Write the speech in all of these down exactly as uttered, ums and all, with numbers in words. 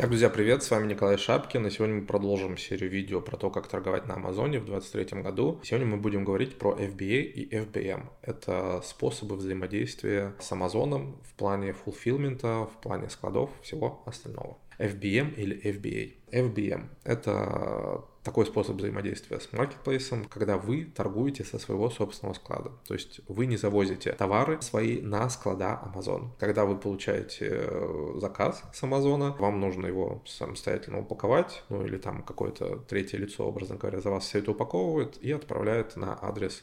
Так, друзья, привет, с вами Николай Шапкин, и сегодня мы продолжим серию видео про то, как торговать на Амазоне в две тысячи двадцать третьем году. Сегодня мы будем говорить про эф би эй и эф би эм. Это способы взаимодействия с Амазоном в плане фулфилмента, в плане складов, всего остального. эф би эм или эф би эй. эф би эм – это такой способ взаимодействия с маркетплейсом, когда вы торгуете со своего собственного склада. То есть вы не завозите товары свои на склада Amazon. Когда вы получаете заказ с Amazon, вам нужно его самостоятельно упаковать, ну или там какое-то третье лицо, образно говоря, за вас все это упаковывает и отправляет на адрес,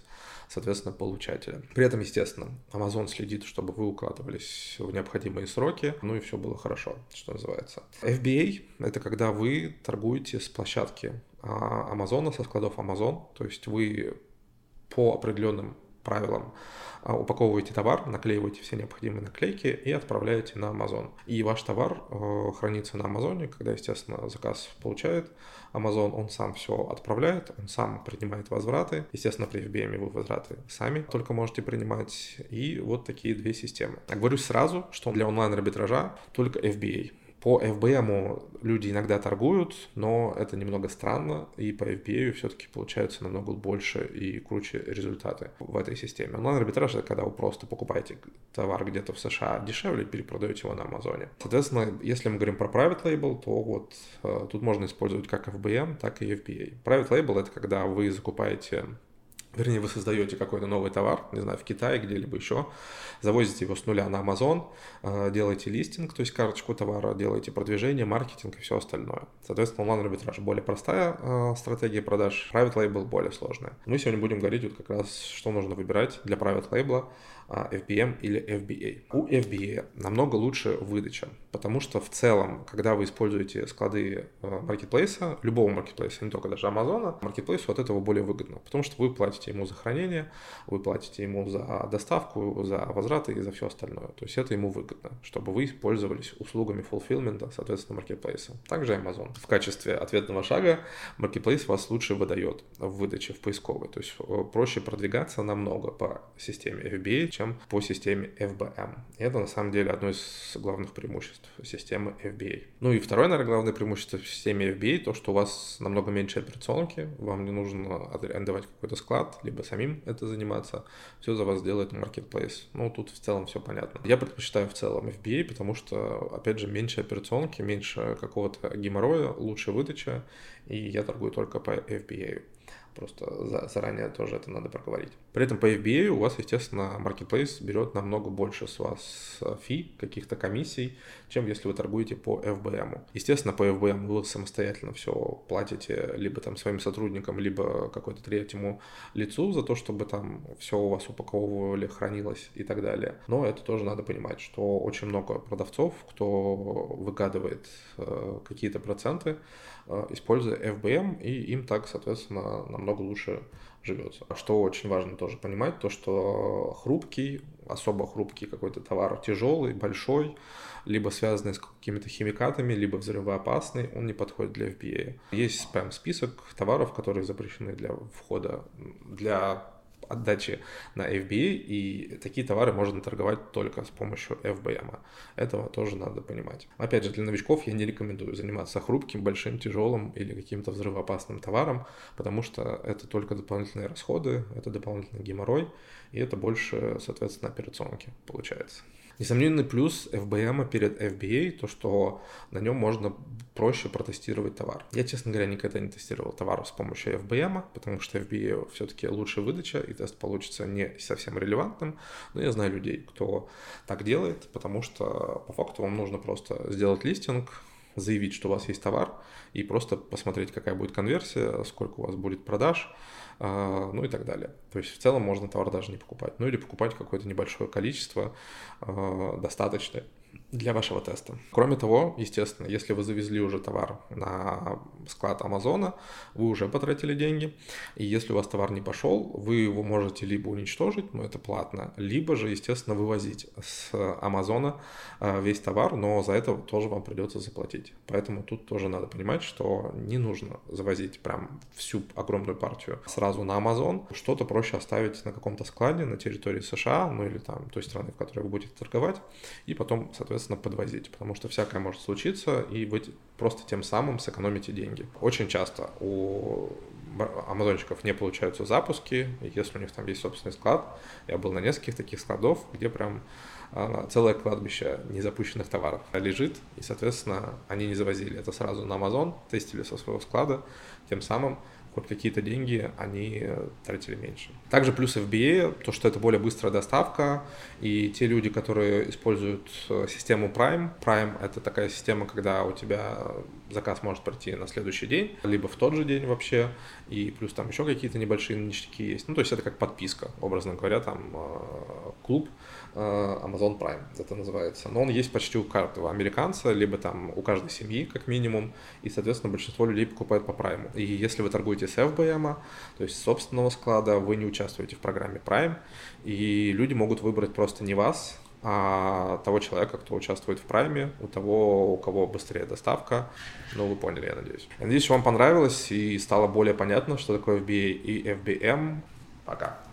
соответственно, получателя. При этом, естественно, Amazon следит, чтобы вы укладывались в необходимые сроки, ну и все было хорошо, что называется. эф би эй – это когда вы торгуете с площадки Амазона, со складов Amazon, то есть вы по определенным правилам упаковываете товар, наклеиваете все необходимые наклейки и отправляете на Amazon. И ваш товар хранится на Амазоне, когда, естественно, заказ получает Amazon, он сам все отправляет, он сам принимает возвраты. Естественно, при эф би эм вы возвраты сами только можете принимать. И вот такие две системы. Я говорю сразу, что для онлайн-арбитража только эф би эй. По эф би эм люди иногда торгуют, но это немного странно, и по эф би эй все-таки получаются намного больше и круче результаты в этой системе. Онлайн-арбитраж — это когда вы просто покупаете товар где-то в США дешевле и перепродаете его на Амазоне. Соответственно, если мы говорим про Private Label, то вот э, тут можно использовать как эф би эм, так и эф би эй. Private Label — это когда вы закупаете... Вернее, вы создаете какой-то новый товар, не знаю, в Китае, где-либо еще, завозите его с нуля на Amazon, делаете листинг, то есть карточку товара, делаете продвижение, маркетинг и все остальное. Соответственно, онлайн-арбитраж более простая стратегия продаж, Private Label более сложная. Мы сегодня будем говорить вот как раз, что нужно выбирать для Private Label, эф би эм или эф би эй. У эф би эй намного лучше выдача, потому что в целом, когда вы используете склады маркетплейса, любого маркетплейса, не только даже Amazon, маркетплейсу от этого более выгодно, потому что вы платите ему за хранение, вы платите ему за доставку, за возвраты и за все остальное. То есть это ему выгодно, чтобы вы пользовались услугами фулфилмента, соответственно, маркетплейса. Также Amazon. В качестве ответного шага маркетплейс вас лучше выдает в выдаче, в поисковой. То есть проще продвигаться намного по системе эф би эй, чем по системе эф би эм. И это на самом деле одно из главных преимуществ системы эф би эй. Ну и второе, наверное, главное преимущество в системе эф би эй, то, что у вас намного меньше операционки, вам не нужно арендовать какой-то склад, либо самим это заниматься, все за вас делает маркетплейс. Ну, тут в целом все понятно. Я предпочитаю в целом эф би эй, потому что, опять же, меньше операционки, меньше какого-то геморроя, лучше выдача, и я торгую только по эф би эй. Просто заранее тоже это надо проговорить. При этом по эф би эй у вас, естественно, маркетплейс берет намного больше с вас фи, каких-то комиссий, чем если вы торгуете по эф би эм. Естественно, по эф би эм вы самостоятельно все платите либо там своим сотрудникам, либо какой-то третьему лицу за то, чтобы там все у вас упаковывали, хранилось и так далее. Но это тоже надо понимать, что очень много продавцов, кто выгадывает какие-то проценты, используя эф би эм, и им так, соответственно, намного лучше живется. Что очень важно тоже понимать, то что хрупкий, особо хрупкий какой-то товар, тяжелый, большой, либо связанный с какими-то химикатами, либо взрывоопасный, он не подходит для эф би эй. Есть спам-список товаров, которые запрещены для входа, для отдачи на эф би эй, и такие товары можно торговать только с помощью эф би эм. Этого тоже надо понимать. Опять же, для новичков я не рекомендую заниматься хрупким, большим, тяжелым или каким-то взрывоопасным товаром, потому что это только дополнительные расходы, это дополнительный геморрой, и это больше, соответственно, операционки получается. Несомненный плюс эф би эм перед эф би эй то, что на нем можно проще протестировать товар. Я, честно говоря, никогда не тестировал товаров с помощью эф би эм, потому что эф би эй все-таки лучше выдача, и тест получится не совсем релевантным. Но я знаю людей, кто так делает, потому что по факту вам нужно просто сделать листинг, заявить, что у вас есть товар, и просто посмотреть, какая будет конверсия, сколько у вас будет продаж, ну и так далее. То есть в целом можно товар даже не покупать, ну или покупать какое-то небольшое количество, достаточное для вашего теста. Кроме того, естественно, если вы завезли уже товар на склад Амазона, вы уже потратили деньги, и если у вас товар не пошел, вы его можете либо уничтожить, но это платно, либо же, естественно, вывозить с Амазона весь товар, но за это тоже вам придется заплатить. Поэтому тут тоже надо понимать, что не нужно завозить прям всю огромную партию сразу на Амазон, что-то проще оставить на каком-то складе на территории США, ну или там той страны, в которой вы будете торговать, и потом, соответственно, соответственно, подвозить, потому что всякое может случиться, и вы просто тем самым сэкономите деньги. Очень часто у амазонщиков не получаются запуски, если у них там есть собственный склад. Я был на нескольких таких складов, где прям целое кладбище незапущенных товаров лежит, и, соответственно, они не завозили это сразу на Amazon, тестили со своего склада, тем самым хоть какие-то деньги они тратили меньше. Также плюс эф би эй, то, что это более быстрая доставка, и те люди, которые используют систему Prime, Prime — это такая система, когда у тебя заказ может прийти на следующий день, либо в тот же день вообще, и плюс там еще какие-то небольшие ништяки есть. Ну, то есть это как подписка, образно говоря, там клуб Amazon Prime, это называется. Но он есть почти у каждого американца, либо там у каждой семьи, как минимум, и, соответственно, большинство людей покупают по Prime. И если вы торгуете с эф би эм, то есть собственного склада, вы не участвуете в программе Prime, и люди могут выбрать просто не вас, а того человека, кто участвует в Прайме, у того, у кого быстрее доставка. Ну, вы поняли, я надеюсь. Я надеюсь, что вам понравилось и стало более понятно, что такое эф би эй и эф би эм. Пока.